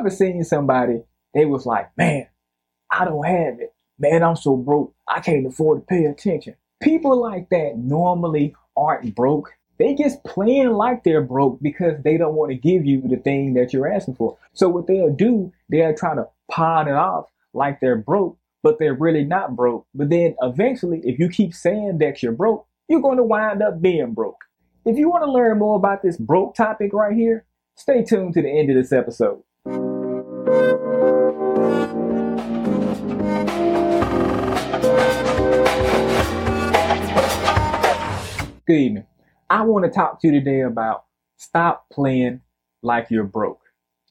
ever seen somebody, they was like, man, I don't have it. Man, I'm so broke. I can't afford to pay attention. People like that normally aren't broke. They just playing like they're broke because they don't want to give you the thing that you're asking for. So what they'll do, they'll try to pawn it off like they're broke, but they're really not broke. But then eventually, if you keep saying that you're broke, you're going to wind up being broke. If you want to learn more about this broke topic right here, stay tuned to the end of this episode. Good evening. I want to talk to you today about stop playing like you're broke.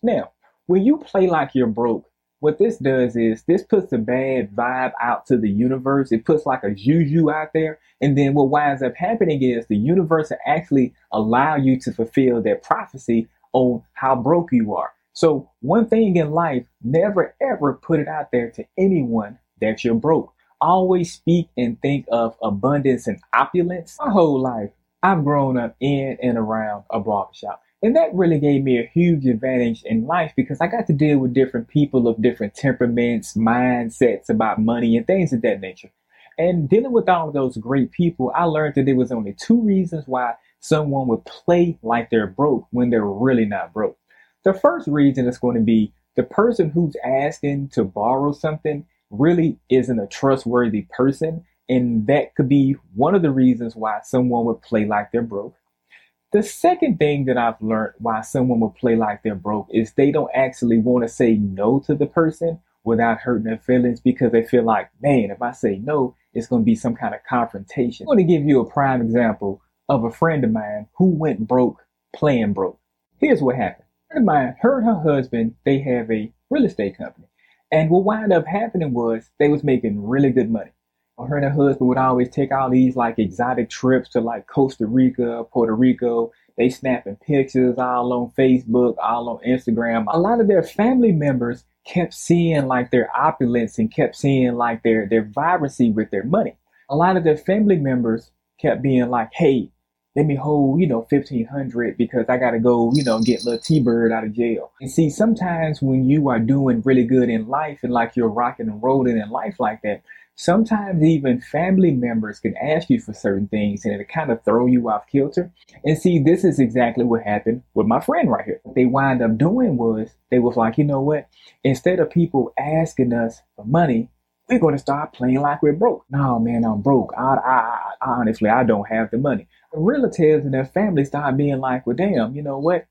Now, when you play like you're broke, what this does is this puts a bad vibe out to the universe. It puts like a juju out there. And then what winds up happening is the universe will actually allow you to fulfill that prophecy on how broke you are. So one thing in life, never, ever put it out there to anyone that you're broke. Always speak and think of abundance and opulence. My whole life, I've grown up in and around a barbershop. And that really gave me a huge advantage in life because I got to deal with different people of different temperaments, mindsets about money and things of that nature. And dealing with all of those great people, I learned that there was only two reasons why someone would play like they're broke when they're really not broke. The first reason is going to be the person who's asking to borrow something really isn't a trustworthy person. And that could be one of the reasons why someone would play like they're broke. The second thing that I've learned why someone will play like they're broke is they don't actually want to say no to the person without hurting their feelings because they feel like, man, if I say no, it's going to be some kind of confrontation. I'm going to give you a prime example of a friend of mine who went broke playing broke. Here's what happened. A friend of mine, her and her husband, they have a real estate company. And what wound up happening was they was making really good money. Her and her husband would always take all these like exotic trips to like Costa Rica, Puerto Rico. They snapping pictures all on Facebook, all on Instagram. A lot of their family members kept seeing like their opulence and kept seeing like their vibrancy with their money. A lot of their family members kept being like, hey, let me hold, $1,500 because I got to go, get little T-Bird out of jail. And see, sometimes when you are doing really good in life and like you're rocking and rolling in life like that, sometimes even family members can ask you for certain things and it kind of throw you off kilter. And see, this is exactly what happened with my friend right here. What they wind up doing was they was like, you know what? Instead of people asking us for money, we're going to start playing like we're broke. No, man, I'm broke. Honestly, I don't have the money. The relatives and their family start being like, well, damn, you know what?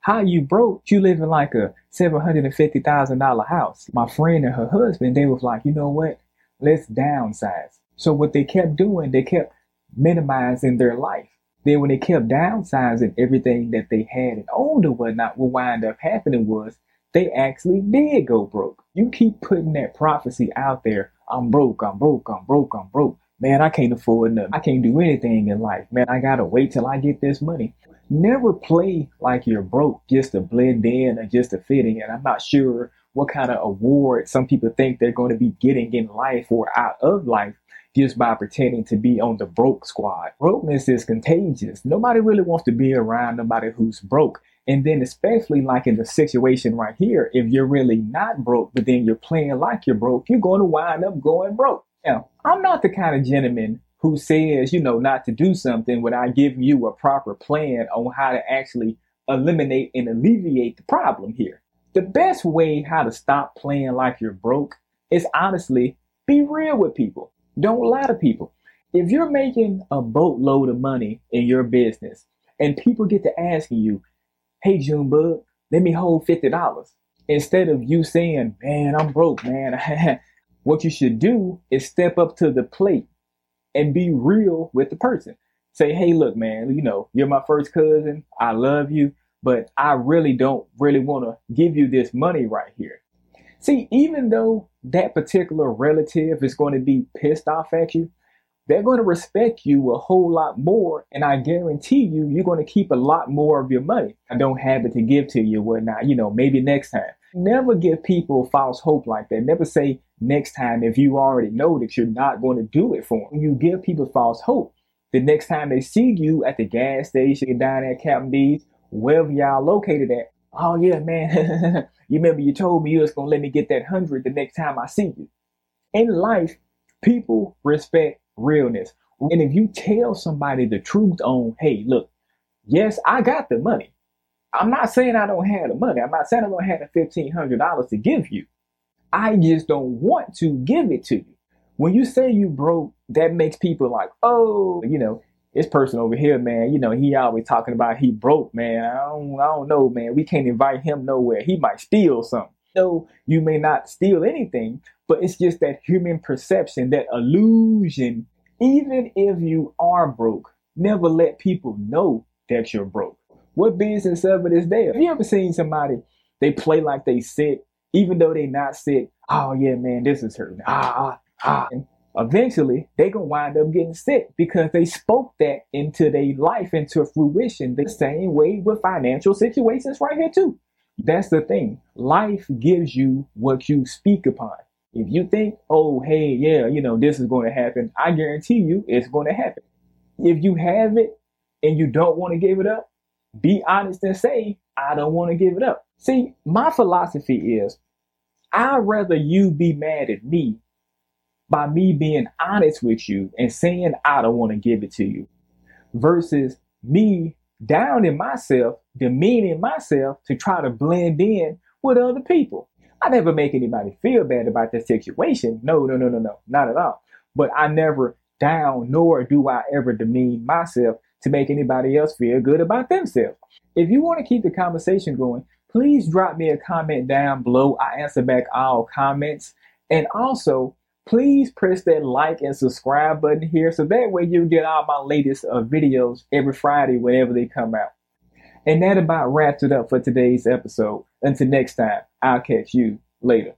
How you broke? You live in like a $750,000 house. My friend and her husband, they was like, you know what? Let's downsize. So what they kept doing, they kept minimizing their life. Then when they kept downsizing everything that they had and owned and whatnot, what wound up happening was they actually did go broke. You keep putting that prophecy out there. I'm broke, I'm broke, I'm broke, I'm broke. Man, I can't afford nothing. I can't do anything in life. Man, I gotta wait till I get this money. Never play like you're broke just to blend in or just to fit in. And I'm not sure what kind of award some people think they're going to be getting in life or out of life just by pretending to be on the broke squad. Brokenness is contagious. Nobody really wants to be around nobody who's broke. And then especially like in the situation right here, if you're really not broke, but then you're playing like you're broke, you're going to wind up going broke. Now, I'm not the kind of gentleman who says, not to do something without giving you a proper plan on how to actually eliminate and alleviate the problem here. The best way how to stop playing like you're broke is honestly be real with people. Don't lie to people. If you're making a boatload of money in your business and people get to asking you, hey, Junebug, let me hold $50. Instead of you saying, man, I'm broke, man. What you should do is step up to the plate and be real with the person. Say, hey, look, man, you're my first cousin. I love you, but I really don't really want to give you this money right here. See, even though that particular relative is going to be pissed off at you, they're going to respect you a whole lot more. And I guarantee you, you're going to keep a lot more of your money. I don't have it to give to you, whatnot, maybe next time. Never give people false hope like that. Never say next time if you already know that you're not going to do it for them. You give people false hope. The next time they see you at the gas station, down at Captain D's, wherever y'all located at, oh yeah, man, you remember you told me you was going to let me get that 100 the next time I see you. In life, people respect realness. And if you tell somebody the truth on, hey, look, yes, I got the money. I'm not saying I don't have the money. I'm not saying I don't have the $1,500 to give you. I just don't want to give it to you. When you say you broke, that makes people like, oh, you know, this person over here, man, you know, he always talking about he broke, man. I don't know, man. We can't invite him nowhere. He might steal something. No, you may not steal anything, but it's just that human perception, that illusion. Even if you are broke, never let people know that you're broke. What business of it is there? Have you ever seen somebody, they play like they sick, even though they not sick? Oh yeah, man, this is hurting. And eventually, they gonna wind up getting sick because they spoke that into their life, into fruition. The same way with financial situations right here too. That's the thing. Life gives you what you speak upon. If you think, oh, hey, yeah, you know, this is going to happen, I guarantee you it's going to happen. If you have it and you don't want to give it up, be honest and say, I don't want to give it up. See, my philosophy is, I'd rather you be mad at me by me being honest with you and saying I don't want to give it to you versus me downing myself, demeaning myself to try to blend in with other people. I never make anybody feel bad about that situation. No, not at all. But I never down, nor do I ever demean myself to make anybody else feel good about themselves. If you want to keep the conversation going, please drop me a comment down below. I answer back all comments. And also, please press that like and subscribe button here so that way you get all my latest videos every Friday whenever they come out. And that about wraps it up for today's episode. Until next time, I'll catch you later.